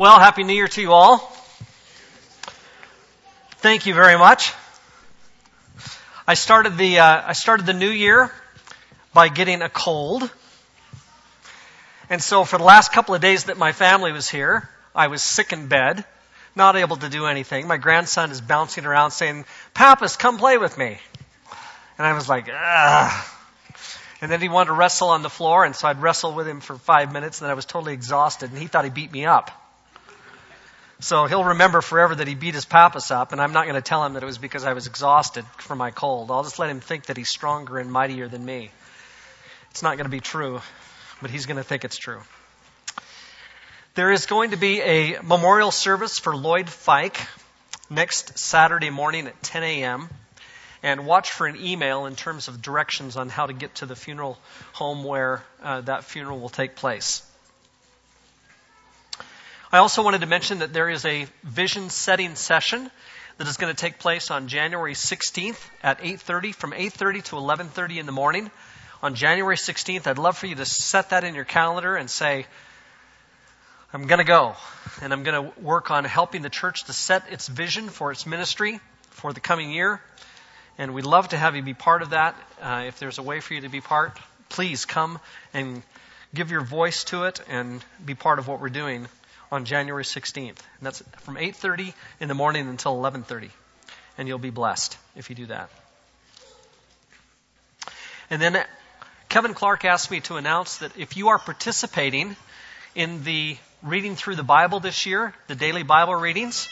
Well, Happy New Year to you all. Thank you very much. I started the new year by getting a cold. And so for the last couple of days that my family was here, I was sick in bed, not able to do anything. My grandson is bouncing around saying, "Pappas, come play with me." And I was like, "Ugh." And then he wanted to wrestle on the floor, and so I'd wrestle with him for 5 minutes, and then I was totally exhausted, and he thought he beat me up. So he'll remember forever that he beat his Pappas up, and I'm not going to tell him that it was because I was exhausted from my cold. I'll just let him think that he's stronger and mightier than me. It's not going to be true, but he's going to think it's true. There is going to be a memorial service for Lloyd Fike next Saturday morning at 10 a.m., and watch for an email in terms of directions on how to get to the funeral home where that funeral will take place. I also wanted to mention that there is a vision setting session that is going to take place on January 16th at 8:30, from 8:30 to 11:30 in the morning. On January 16th, I'd love for you to set that in your calendar and say, "I'm going to go, and I'm going to work on helping the church to set its vision for its ministry for the coming year." And we'd love to have you be part of that. If there's a way for you to be part, please come and give your voice to it and be part of what we're doing on January 16th. And that's from 8:30 in the morning until 11:30. And you'll be blessed if you do that. And then Kevin Clark asked me to announce that if you are participating in the reading through the Bible this year, the daily Bible readings,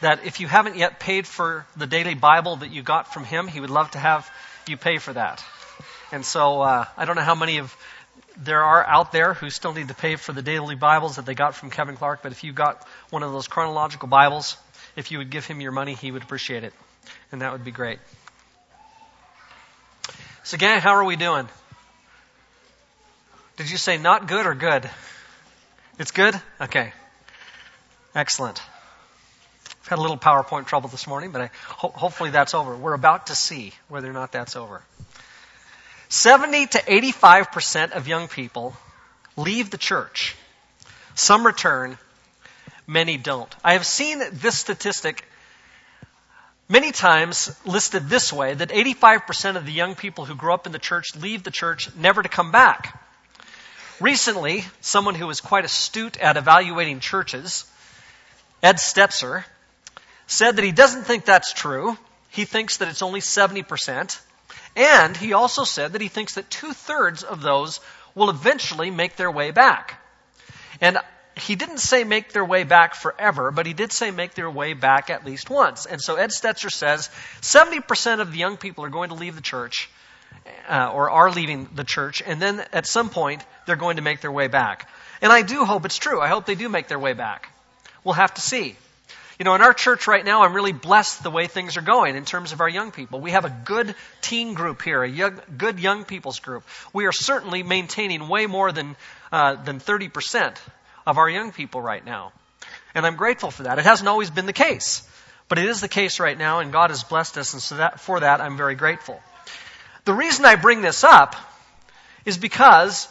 that if you haven't yet paid for the daily Bible that you got from him, he would love to have you pay for that. And so I don't know how many of there are out there who still need to pay for the daily Bibles that they got from Kevin Clark, but if you got one of those chronological Bibles, if you would give him your money, he would appreciate it. And that would be great. So gang, how are we doing? Did you say not good or good? It's good? Okay. Excellent. I've had a little PowerPoint trouble this morning, but hopefully that's over. We're about to see whether or not that's over. 70 to 85% of young people leave the church. Some return, many don't. I have seen this statistic many times listed this way, that 85% of the young people who grow up in the church leave the church never to come back. Recently, someone who was quite astute at evaluating churches, Ed Stetzer, said that he doesn't think that's true. He thinks that it's only 70%. And he also said that he thinks that 2/3 of those will eventually make their way back. And he didn't say make their way back forever, but he did say make their way back at least once. And so Ed Stetzer says 70% of the young people are going to leave the church, or are leaving the church, and then at some point they're going to make their way back. And I do hope it's true. I hope they do make their way back. We'll have to see. You know, in our church right now, I'm really blessed the way things are going in terms of our young people. We have a good teen group here, good young people's group. We are certainly maintaining way more than 30% of our young people right now. And I'm grateful for that. It hasn't always been the case, but it is the case right now, and God has blessed us, and so for that, I'm very grateful. The reason I bring this up is because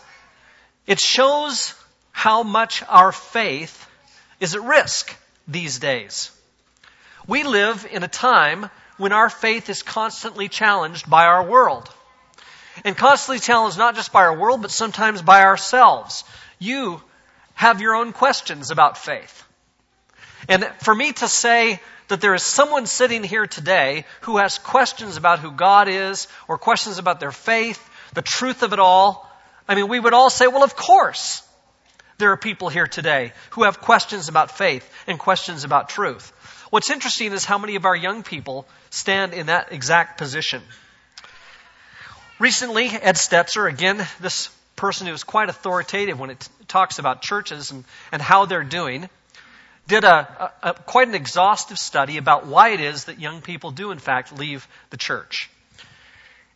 it shows how much our faith is at risk these days. We live in a time when our faith is constantly challenged by our world. And constantly challenged not just by our world, but sometimes by ourselves. You have your own questions about faith. And for me to say that there is someone sitting here today who has questions about who God is, or questions about their faith, the truth of it all, I mean, we would all say, well, of course. There are people here today who have questions about faith and questions about truth. What's interesting is how many of our young people stand in that exact position. Recently, Ed Stetzer, again, this person who is quite authoritative when it talks about churches and how they're doing, did quite an exhaustive study about why it is that young people do, in fact, leave the church.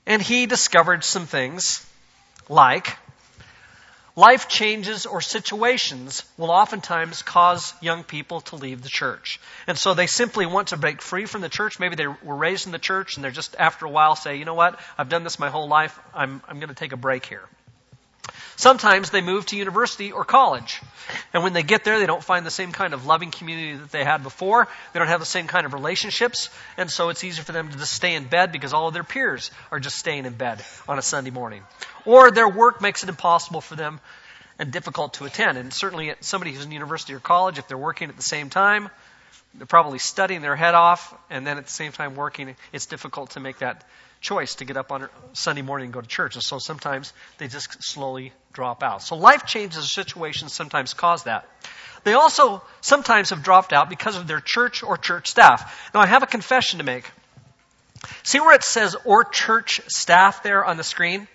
And he discovered some things like life changes or situations will oftentimes cause young people to leave the church. And so they simply want to break free from the church. Maybe they were raised in the church and they're just after a while say, you know what, I've done this my whole life. I'm going to take a break here. Sometimes they move to university or college, and when they get there, they don't find the same kind of loving community that they had before. They don't have the same kind of relationships, and so it's easier for them to just stay in bed because all of their peers are just staying in bed on a Sunday morning. Or their work makes it impossible for them and difficult to attend. And certainly somebody who's in university or college, if they're working at the same time, they're probably studying their head off, and then at the same time working, it's difficult to make that choice to get up on Sunday morning and go to church. And so sometimes they just slowly drop out. So life changes or situations sometimes cause that. They also sometimes have dropped out because of their church or church staff. Now, I have a confession to make. See where it says, "or church staff" there on the screen?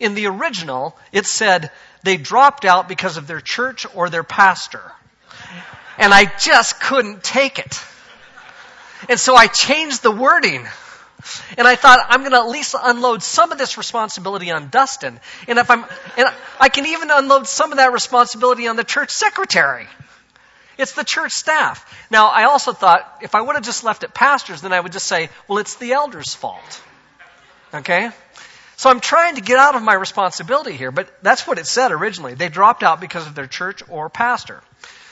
In the original, it said they dropped out because of their church or their pastor. And I just couldn't take it. And so I changed the wording. And I thought, I'm going to at least unload some of this responsibility on Dustin. And I can even unload some of that responsibility on the church secretary. It's the church staff. Now, I also thought, if I would have just left it pastors, then I would just say, well, it's the elders' fault. Okay? So I'm trying to get out of my responsibility here, but that's what it said originally. They dropped out because of their church or pastor.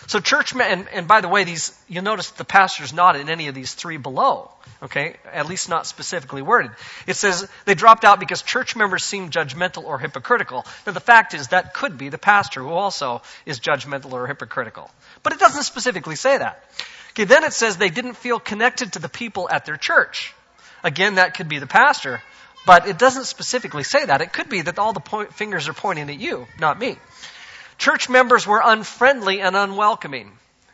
So church, and by the way, these, you'll notice the pastor's not in any of these three below, okay? At least not specifically worded. It says they dropped out because church members seem judgmental or hypocritical. Now, the fact is that could be the pastor who also is judgmental or hypocritical. But it doesn't specifically say that. Okay, then it says they didn't feel connected to the people at their church. Again, that could be the pastor, but it doesn't specifically say that. It could be that all the fingers are pointing at you, not me. Church members were unfriendly and unwelcoming.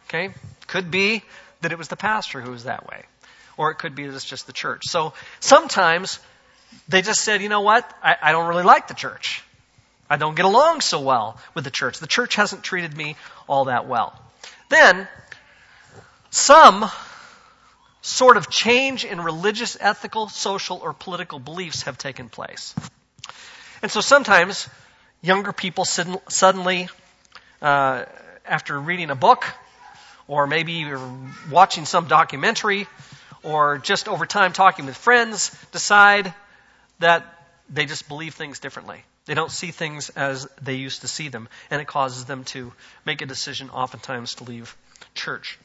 Okay? Could be that it was the pastor who was that way. Or it could be that it's just the church. So sometimes they just said, you know what? I don't really like the church. I don't get along so well with the church. The church hasn't treated me all that well. Then some sort of change in religious, ethical, social, or political beliefs have taken place. And so sometimes younger people suddenly, after reading a book, or maybe watching some documentary, or just over time talking with friends, decide that they just believe things differently. They don't see things as they used to see them, and it causes them to make a decision oftentimes to leave church.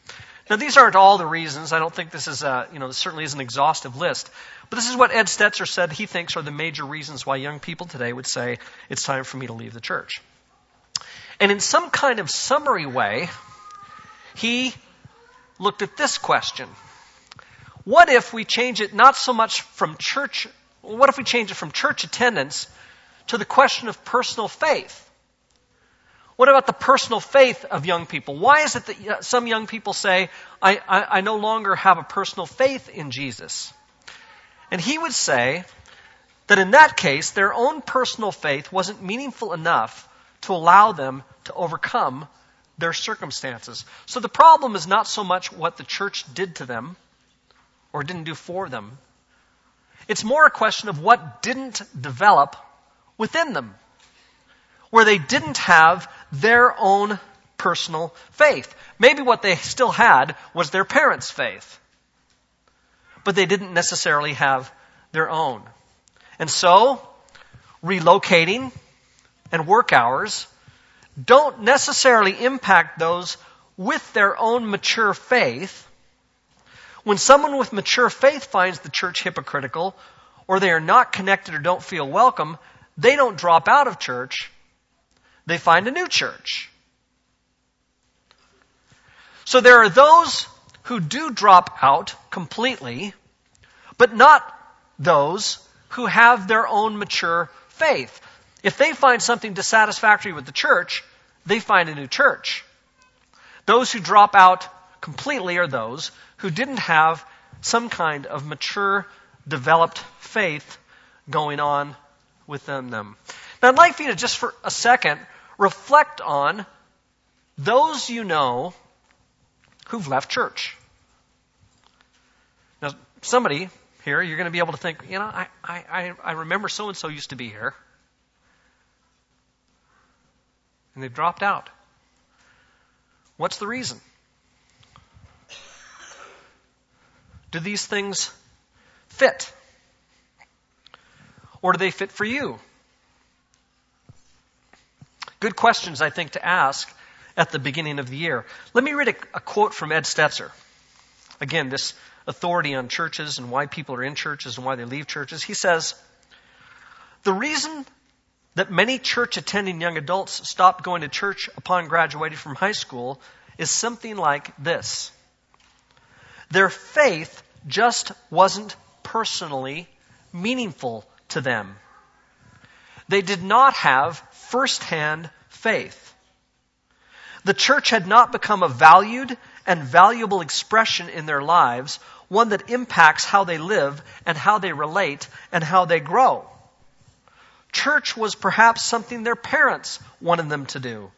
Now, these aren't all the reasons. I don't think this is, this certainly is an exhaustive list. But this is what Ed Stetzer said he thinks are the major reasons why young people today would say, it's time for me to leave the church. And in some kind of summary way, he looked at this question. What if we change it not so much from church, what if we change it from church attendance to the question of personal faith? What about the personal faith of young people? Why is it that some young people say, I no longer have a personal faith in Jesus? And he would say that in that case, their own personal faith wasn't meaningful enough to allow them to overcome their circumstances. So the problem is not so much what the church did to them or didn't do for them. It's more a question of what didn't develop within them, where they didn't have their own personal faith. Maybe what they still had was their parents' faith, but they didn't necessarily have their own. And so, relocating and work hours don't necessarily impact those with their own mature faith. When someone with mature faith finds the church hypocritical, or they are not connected or don't feel welcome, they don't drop out of church. They find a new church. So there are those who do drop out completely, but not those who have their own mature faith. If they find something dissatisfactory with the church, they find a new church. Those who drop out completely are those who didn't have some kind of mature, developed faith going on within them. Now, I'd like for you to just for a second reflect on those you know who've left church. Now, somebody here, you're going to be able to think, I remember so-and-so used to be here. And they've dropped out. What's the reason? Do these things fit? Or do they fit for you? Good questions, I think, to ask at the beginning of the year. Let me read a quote from Ed Stetzer. Again, this authority on churches and why people are in churches and why they leave churches. He says, "The reason that many church-attending young adults stop going to church upon graduating from high school is something like this. Their faith just wasn't personally meaningful to them. They did not have firsthand faith. The church had not become a valued and valuable expression in their lives, one that impacts how they live and how they relate and how they grow. Church was perhaps something their parents wanted them to do.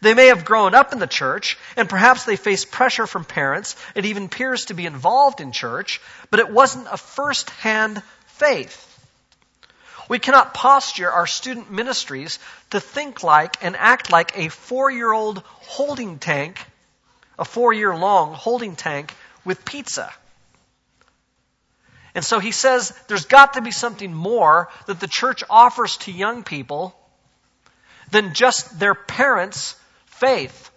They may have grown up in the church, and perhaps they faced pressure from parents and even peers to be involved in church, but it wasn't a first-hand faith. We cannot posture our student ministries to think like and act like a 4-year-old holding tank, a 4-year-long holding tank with pizza." And so he says there's got to be something more that the church offers to young people than just their parents' faith.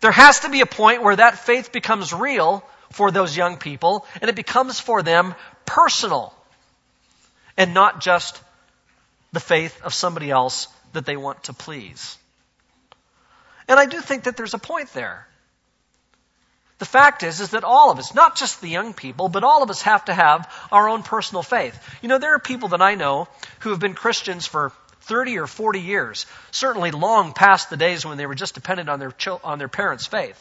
There has to be a point where that faith becomes real for those young people, and it becomes for them personal and not just the faith of somebody else that they want to please. And I do think that there's a point there. The fact is that all of us, not just the young people, but all of us have to have our own personal faith. You know, there are people that I know who have been Christians for 30 or 40 years, certainly long past the days when they were just dependent on their parents' faith.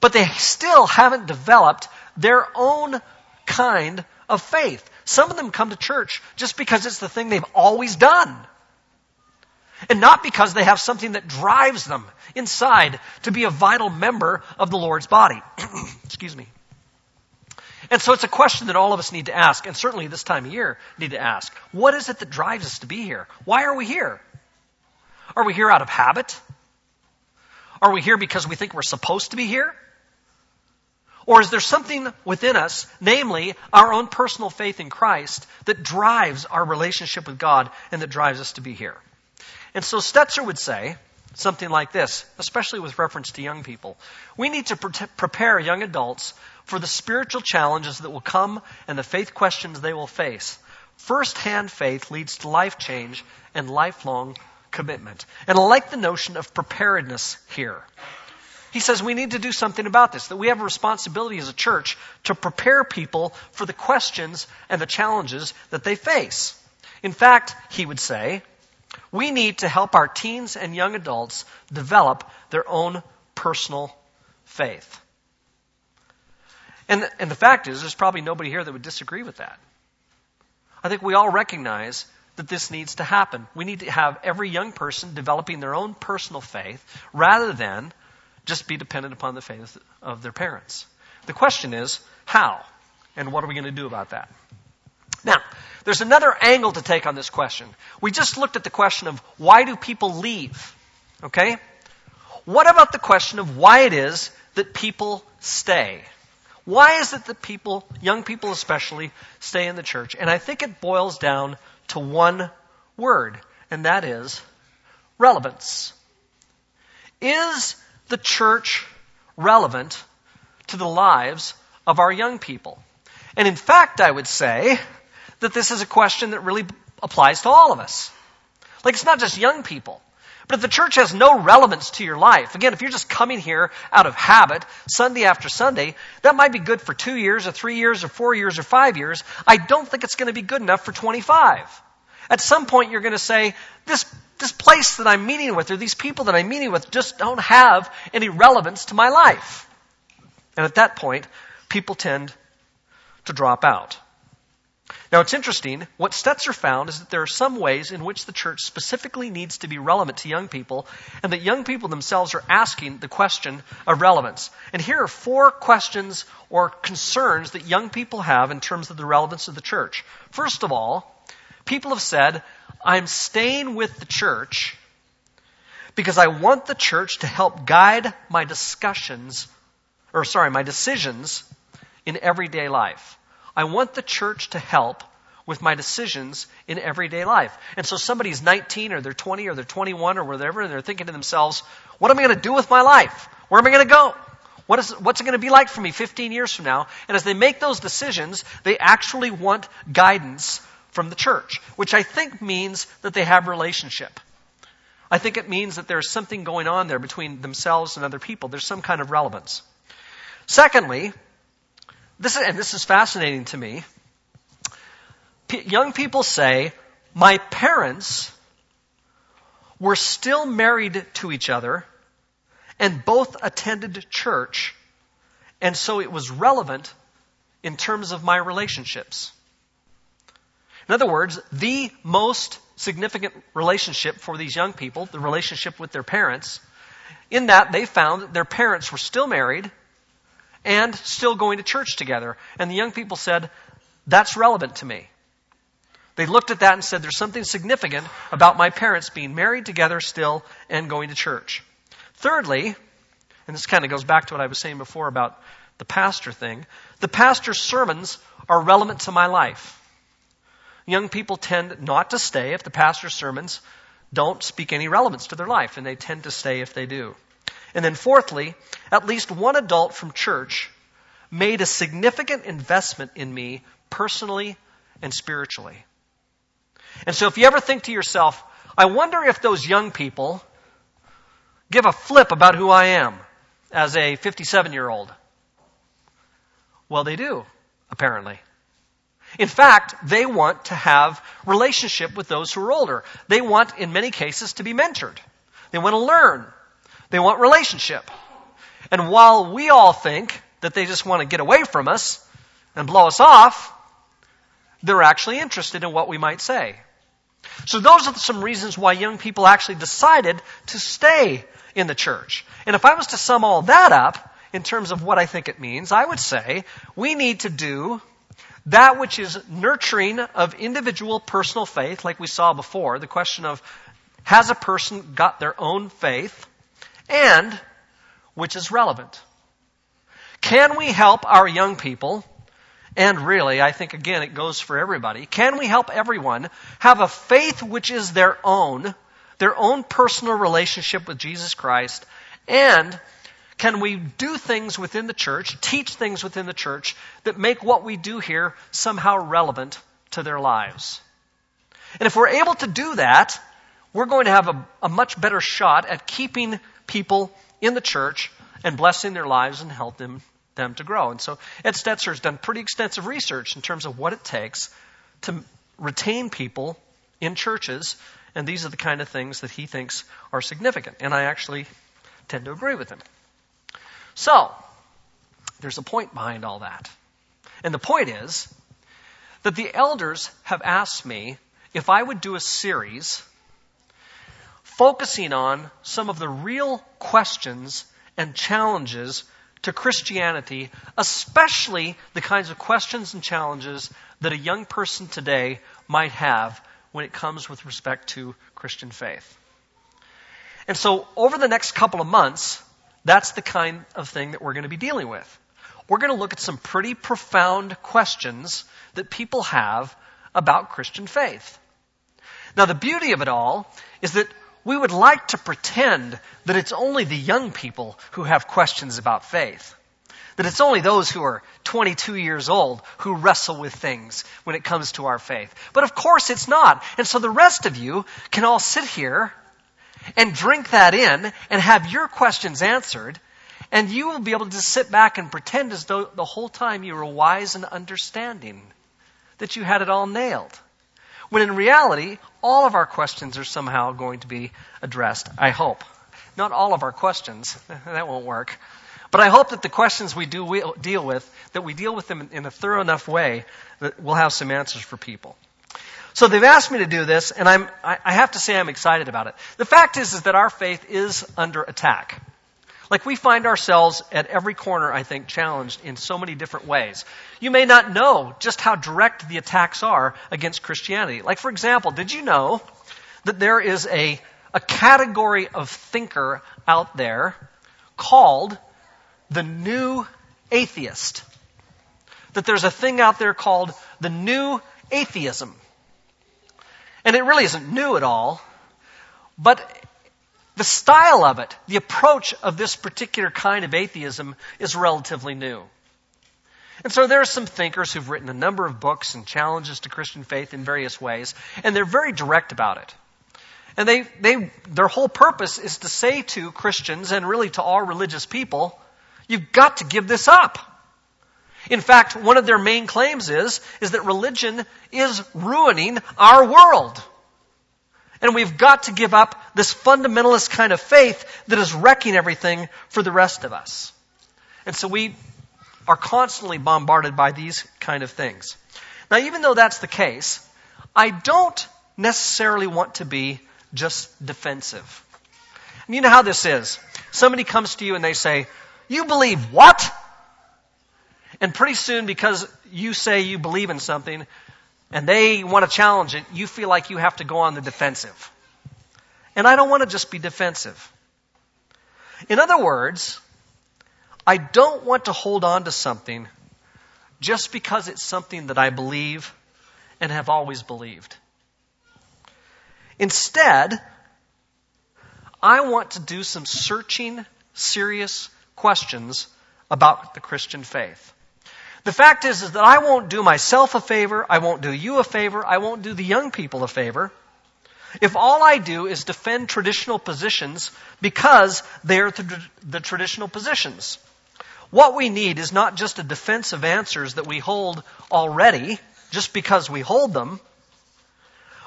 But they still haven't developed their own kind of faith. Some of them come to church just because it's the thing they've always done, and not because they have something that drives them inside to be a vital member of the Lord's body. Excuse me. And so it's a question that all of us need to ask, and certainly this time of year need to ask. What is it that drives us to be here? Why are we here? Are we here out of habit? Are we here because we think we're supposed to be here? Or is there something within us, namely our own personal faith in Christ, that drives our relationship with God and that drives us to be here? And so Stetzer would say something like this, especially with reference to young people. We need to prepare young adults for the spiritual challenges that will come and the faith questions they will face. First-hand faith leads to life change and lifelong commitment. And I like the notion of preparedness here. He says we need to do something about this, that we have a responsibility as a church to prepare people for the questions and the challenges that they face. In fact, he would say, we need to help our teens and young adults develop their own personal faith. And the fact is, there's probably nobody here that would disagree with that. I think we all recognize that this needs to happen. We need to have every young person developing their own personal faith rather than just be dependent upon the faith of their parents. The question is, how? And what are we going to do about that? Now, there's another angle to take on this question. We just looked at the question of why do people leave, okay? What about the question of why it is that people stay? Why is it that people, young people especially, stay in the church? And I think it boils down to one word, and that is relevance. Is the church relevant to the lives of our young people? And in fact, I would say that this is a question that really applies to all of us. Like, it's not just young people. But if the church has no relevance to your life, again, if you're just coming here out of habit, Sunday after Sunday, that might be good for 2 years or 3 years or 4 years or 5 years. I don't think it's going to be good enough for 25. At some point, you're going to say, this place that I'm meeting with or these people that I'm meeting with just don't have any relevance to my life. And at that point, people tend to drop out. Now, it's interesting. What Stetzer found is that there are some ways in which the church specifically needs to be relevant to young people, and that young people themselves are asking the question of relevance. And here are 4 questions or concerns that young people have in terms of the relevance of the church. First of all, people have said, I'm staying with the church because I want the church to help guide my my decisions in everyday life. I want the church to help with my decisions in everyday life. And so somebody's 19 or they're 20 or they're 21 or whatever, and they're thinking to themselves, what am I going to do with my life? Where am I going to go? What's it going to be like for me 15 years from now? And as they make those decisions, they actually want guidance from the church, which I think means that they have relationship. I think it means that there's something going on there between themselves and other people. There's some kind of relevance. Secondly, this is fascinating to me, young people say, my parents were still married to each other and both attended church, and so it was relevant in terms of my relationships. In other words, the most significant relationship for these young people, the relationship with their parents, in that they found that their parents were still married and still going to church together. And the young people said, that's relevant to me. They looked at that and said, there's something significant about my parents being married together still and going to church. Thirdly, and this kind of goes back to what I was saying before about the pastor thing, the pastor's sermons are relevant to my life. Young people tend not to stay if the pastor's sermons don't speak any relevance to their life, and they tend to stay if they do. And then fourthly, at least one adult from church made a significant investment in me personally and spiritually. And so if you ever think to yourself, I wonder if those young people give a flip about who I am as a 57-year-old. Well, they do, apparently. In fact, they want to have relationship with those who are older. They want, in many cases, to be mentored. They want to learn. They want relationship. And while we all think that they just want to get away from us and blow us off, they're actually interested in what we might say. So those are some reasons why young people actually decided to stay in the church. And if I was to sum all that up in terms of what I think it means, I would say we need to do that which is nurturing of individual personal faith, like we saw before, the question of has a person got their own faith, and which is relevant. Can we help our young people? And really, I think, again, it goes for everybody. Can we help everyone have a faith which is their own personal relationship with Jesus Christ? And can we do things within the church, teach things within the church that make what we do here somehow relevant to their lives? And if we're able to do that, we're going to have a much better shot at keeping people in the church and blessing their lives and helping them to grow. And so Ed Stetzer has done pretty extensive research in terms of what it takes to retain people in churches, and these are the kind of things that he thinks are significant, and I actually tend to agree with him. So, there's a point behind all that, and the point is that the elders have asked me if I would do a series focusing on some of the real questions and challenges to Christianity, especially the kinds of questions and challenges that a young person today might have when it comes with respect to Christian faith. And so over the next couple of months, that's the kind of thing that we're going to be dealing with. We're going to look at some pretty profound questions that people have about Christian faith. Now, the beauty of it all is that we would like to pretend that it's only the young people who have questions about faith, that it's only those who are 22 years old who wrestle with things when it comes to our faith. But of course it's not. And so the rest of you can all sit here and drink that in and have your questions answered, and you will be able to just sit back and pretend as though the whole time you were wise and understanding, that you had it all nailed. When in reality, all of our questions are somehow going to be addressed, I hope. Not all of our questions. That won't work. But I hope that the questions we deal with them in a thorough enough way that we'll have some answers for people. So they've asked me to do this, and I have to say I'm excited about it. The fact is that our faith is under attack. Like, we find ourselves at every corner, I think, challenged in so many different ways. You may not know just how direct the attacks are against Christianity. Like, for example, did you know that there is a category of thinker out there called the new atheist? That there's a thing out there called the new atheism. And it really isn't new at all, but the style of it, the approach of this particular kind of atheism is relatively new. And so there are some thinkers who've written a number of books and challenges to Christian faith in various ways, and they're very direct about it. And their whole purpose is to say to Christians, and really to all religious people, you've got to give this up. In fact, one of their main claims is that religion is ruining our world. And we've got to give up this fundamentalist kind of faith that is wrecking everything for the rest of us. And so we are constantly bombarded by these kind of things. Now, even though that's the case, I don't necessarily want to be just defensive. And you know how this is. Somebody comes to you and they say, "You believe what?" And pretty soon, because you say you believe in something and they want to challenge it, you feel like you have to go on the defensive. And I don't want to just be defensive. In other words, I don't want to hold on to something just because it's something that I believe and have always believed. Instead, I want to do some searching, serious questions about the Christian faith. The fact is that I won't do myself a favor, I won't do you a favor, I won't do the young people a favor, if all I do is defend traditional positions because they're the traditional positions. What we need is not just a defense of answers that we hold already, just because we hold them,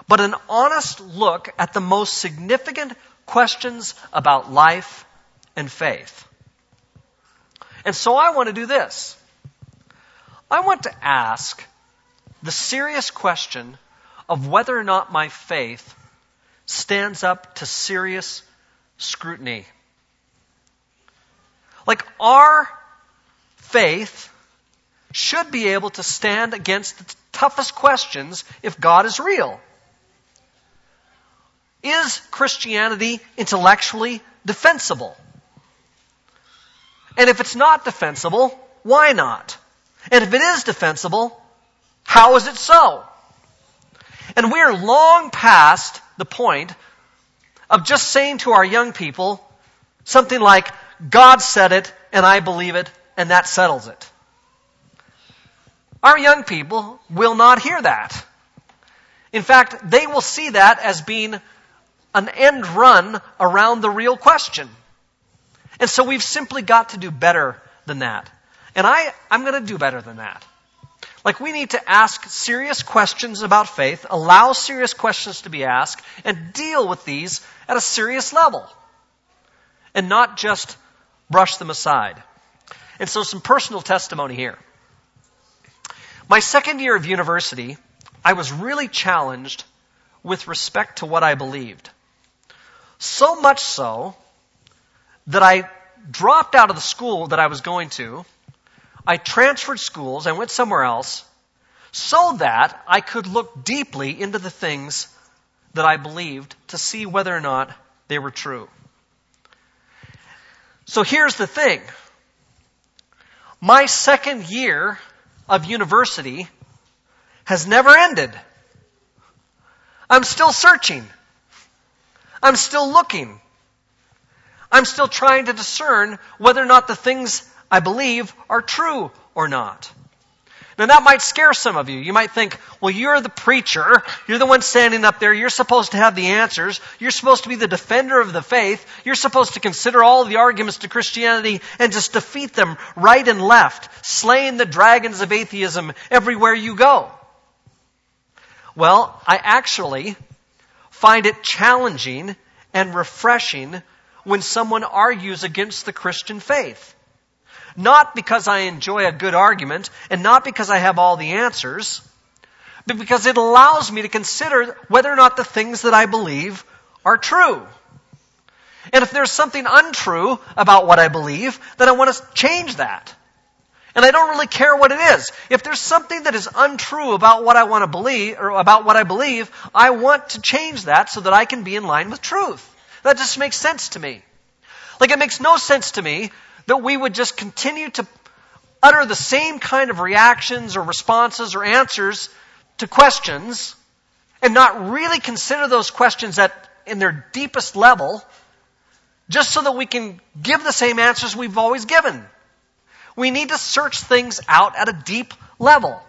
but an honest look at the most significant questions about life and faith. And so I want to do this. I want to ask the serious question of whether or not my faith stands up to serious scrutiny. Like, our faith should be able to stand against the toughest questions if God is real. Is Christianity intellectually defensible? And if it's not defensible, why not? And if it is defensible, how is it so? And we are long past the point of just saying to our young people something like, God said it, and I believe it, and that settles it. Our young people will not hear that. In fact, they will see that as being an end run around the real question. And so we've simply got to do better than that. And I'm going to do better than that. Like, we need to ask serious questions about faith, allow serious questions to be asked, and deal with these at a serious level. And not just brush them aside. And so, some personal testimony here. My second year of university, I was really challenged with respect to what I believed. So much so that I dropped out of the school that I was going to. I transferred schools, I went somewhere else, so that I could look deeply into the things that I believed to see whether or not they were true. So here's the thing. My second year of university has never ended. I'm still searching. I'm still looking. I'm still trying to discern whether or not the things I believe are true or not. Now, that might scare some of you. You might think, well, you're the preacher. You're the one standing up there. You're supposed to have the answers. You're supposed to be the defender of the faith. You're supposed to consider all the arguments to Christianity and just defeat them right and left, slaying the dragons of atheism everywhere you go. Well, I actually find it challenging and refreshing when someone argues against the Christian faith. Not because I enjoy a good argument, and not because I have all the answers, but because it allows me to consider whether or not the things that I believe are true. And if there's something untrue about what I believe, then I want to change that. And I don't really care what it is. If there's something that is untrue about what I want to believe, or about what I believe, I want to change that so that I can be in line with truth. That just makes sense to me. Like, it makes no sense to me that we would just continue to utter the same kind of reactions or responses or answers to questions and not really consider those questions at in their deepest level, just so that we can give the same answers we've always given. We need to search things out at a deep level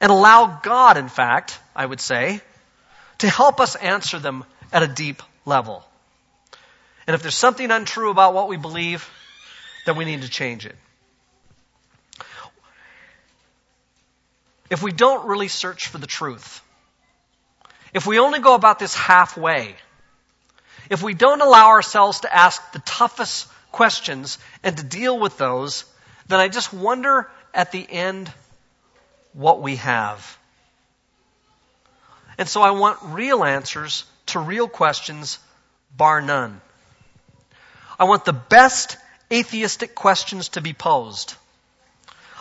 and allow God, in fact, I would say, to help us answer them at a deep level. And if there's something untrue about what we believe, then we need to change it. If we don't really search for the truth, if we only go about this halfway, if we don't allow ourselves to ask the toughest questions and to deal with those, then I just wonder at the end what we have. And so I want real answers to real questions, bar none. I want the best atheistic questions to be posed.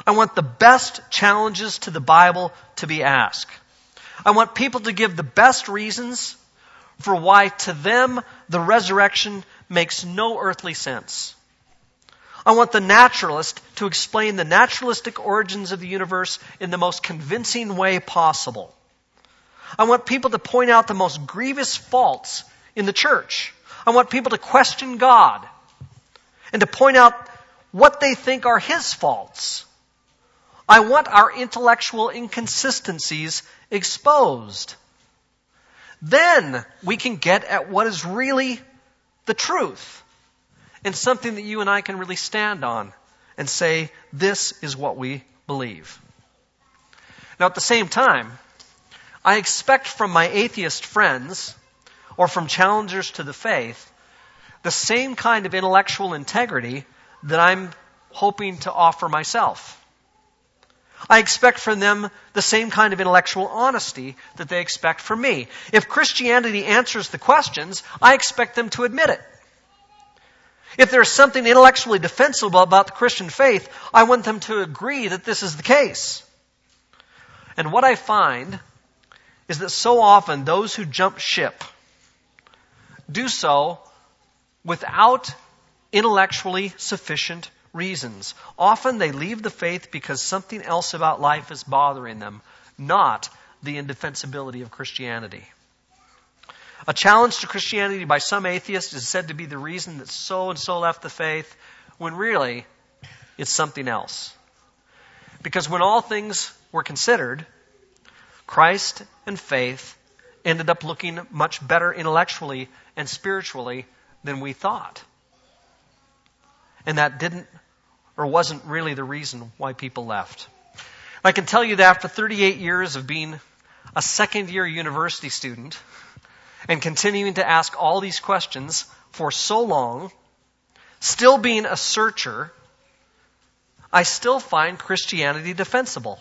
I want the best challenges to the Bible to be asked. I want people to give the best reasons for why to them the resurrection makes no earthly sense. I want the naturalist to explain the naturalistic origins of the universe in the most convincing way possible. I want people to point out the most grievous faults in the church. I want people to question God and to point out what they think are His faults. I want our intellectual inconsistencies exposed. Then we can get at what is really the truth and something that you and I can really stand on and say, this is what we believe. Now, at the same time, I expect from my atheist friends or from challengers to the faith the same kind of intellectual integrity that I'm hoping to offer myself. I expect from them the same kind of intellectual honesty that they expect from me. If Christianity answers the questions, I expect them to admit it. If there's something intellectually defensible about the Christian faith, I want them to agree that this is the case. And what I find is that so often those who jump ship do so without intellectually sufficient reasons. Often they leave the faith because something else about life is bothering them, not the indefensibility of Christianity. A challenge to Christianity by some atheists is said to be the reason that so-and-so left the faith, when really it's something else. Because when all things were considered, Christ and faith ended up looking much better intellectually and spiritually than we thought. And that didn't or wasn't really the reason why people left. I can tell you that after 38 years of being a second-year university student and continuing to ask all these questions for so long, still being a searcher, I still find Christianity defensible.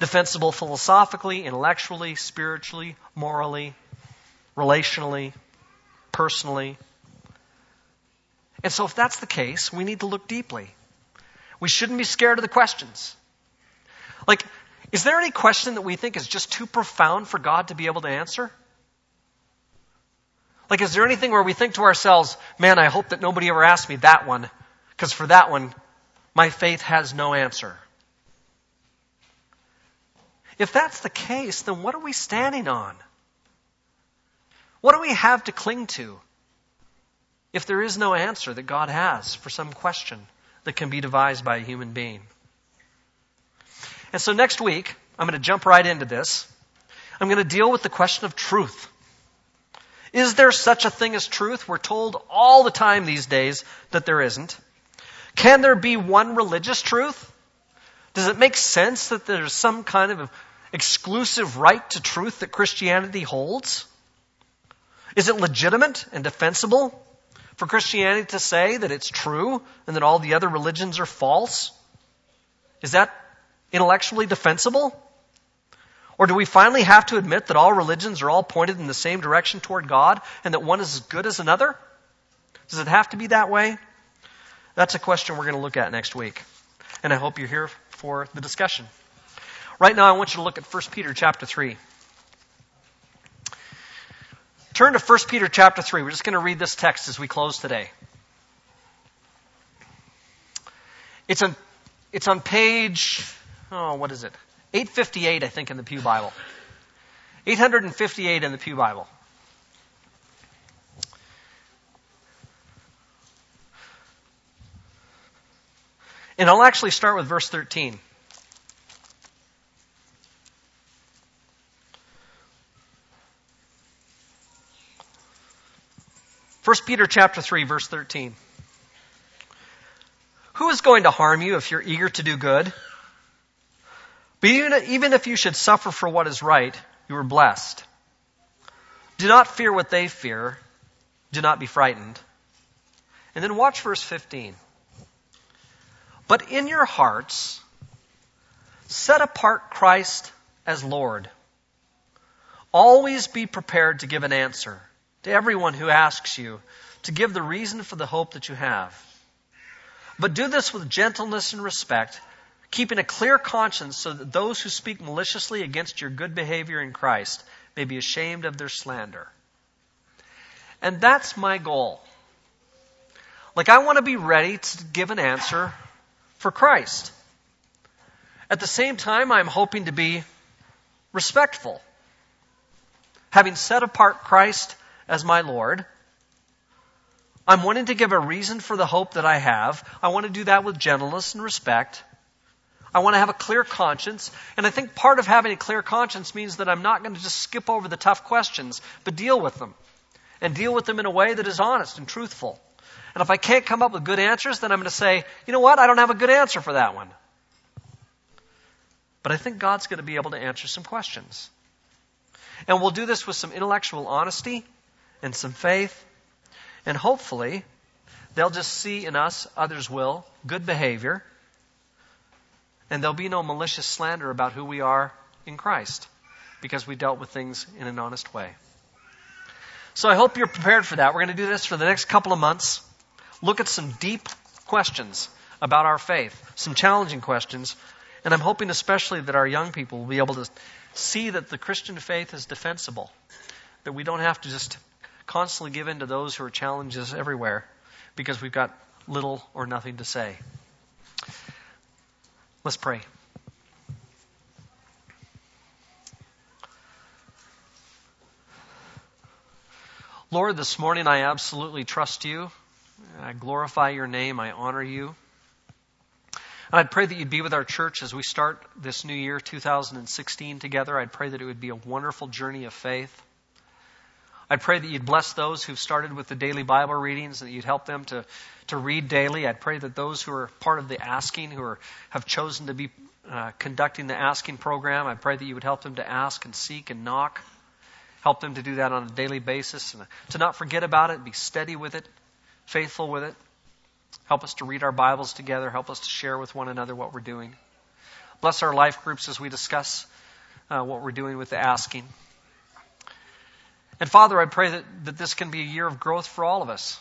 Defensible philosophically, intellectually, spiritually, morally, relationally, personally. And so if that's the case, we need to look deeply. We shouldn't be scared of the questions. Like, is there any question that we think is just too profound for God to be able to answer? Like, is there anything where we think to ourselves, man, I hope that nobody ever asked me that one, because for that one, my faith has no answer. If that's the case, then what are we standing on? What do we have to cling to? If there is no answer that God has for some question that can be devised by a human being. And so next week, I'm going to jump right into this. I'm going to deal with the question of truth. Is there such a thing as truth? We're told all the time these days that there isn't. Can there be one religious truth? Does it make sense that there's some kind of exclusive right to truth that Christianity holds? Is it legitimate and defensible for Christianity to say that it's true and that all the other religions are false? Is that intellectually defensible? Or do we finally have to admit that all religions are all pointed in the same direction toward God and that one is as good as another? Does it have to be that way? That's a question we're going to look at next week. And I hope you're here for the discussion. Right now I want you to look at 1 Peter chapter 3. Turn to 1 Peter chapter 3. We're just going to read this text as we close today. It's on page, 858, I think, in the Pew Bible. 858 in the Pew Bible. And I'll actually start with verse 13. First Peter chapter 3, verse 13. Who is going to harm you if you're eager to do good? But even if you should suffer for what is right, you are blessed. Do not fear what they fear. Do not be frightened. And then watch verse 15. But in your hearts, set apart Christ as Lord. Always be prepared to give an answer to everyone who asks you to give the reason for the hope that you have. But do this with gentleness and respect, keeping a clear conscience so that those who speak maliciously against your good behavior in Christ may be ashamed of their slander. And that's my goal. Like, I want to be ready to give an answer for Christ. At the same time, I'm hoping to be respectful. Having set apart Christ as my Lord, I'm wanting to give a reason for the hope that I have. I want to do that with gentleness and respect. I want to have a clear conscience. And I think part of having a clear conscience means that I'm not going to just skip over the tough questions, but deal with them. And deal with them in a way that is honest and truthful. And if I can't come up with good answers, then I'm going to say, you know what, I don't have a good answer for that one. But I think God's going to be able to answer some questions. And we'll do this with some intellectual honesty and some faith. And hopefully, they'll just see in us, others will, good behavior. And there'll be no malicious slander about who we are in Christ, because we dealt with things in an honest way. So I hope you're prepared for that. We're going to do this for the next couple of months. Look at some deep questions about our faith, some challenging questions. And I'm hoping especially that our young people will be able to see that the Christian faith is defensible, that we don't have to just constantly give in to those who are challenges everywhere because we've got little or nothing to say. Let's pray. Lord, this morning I absolutely trust you. I glorify your name. I honor you. And I pray that you'd be with our church as we start this new year, 2016, together. I pray that it would be a wonderful journey of faith. I pray that you'd bless those who've started with the daily Bible readings and that you'd help them to read daily. I'd pray that those who are part of the asking, who have chosen to be conducting the asking program, I pray that you would help them to ask and seek and knock. Help them to do that on a daily basis and to not forget about it, be steady with it, faithful with it. Help us to read our Bibles together. Help us to share with one another what we're doing. Bless our life groups as we discuss what we're doing with the asking. And Father, I pray that this can be a year of growth for all of us,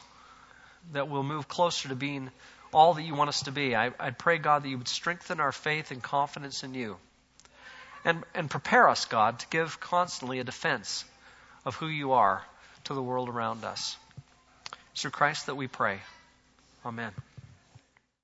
that we'll move closer to being all that you want us to be. I pray, God, that you would strengthen our faith and confidence in you and prepare us, God, to give constantly a defense of who you are to the world around us. It's through Christ that we pray. Amen.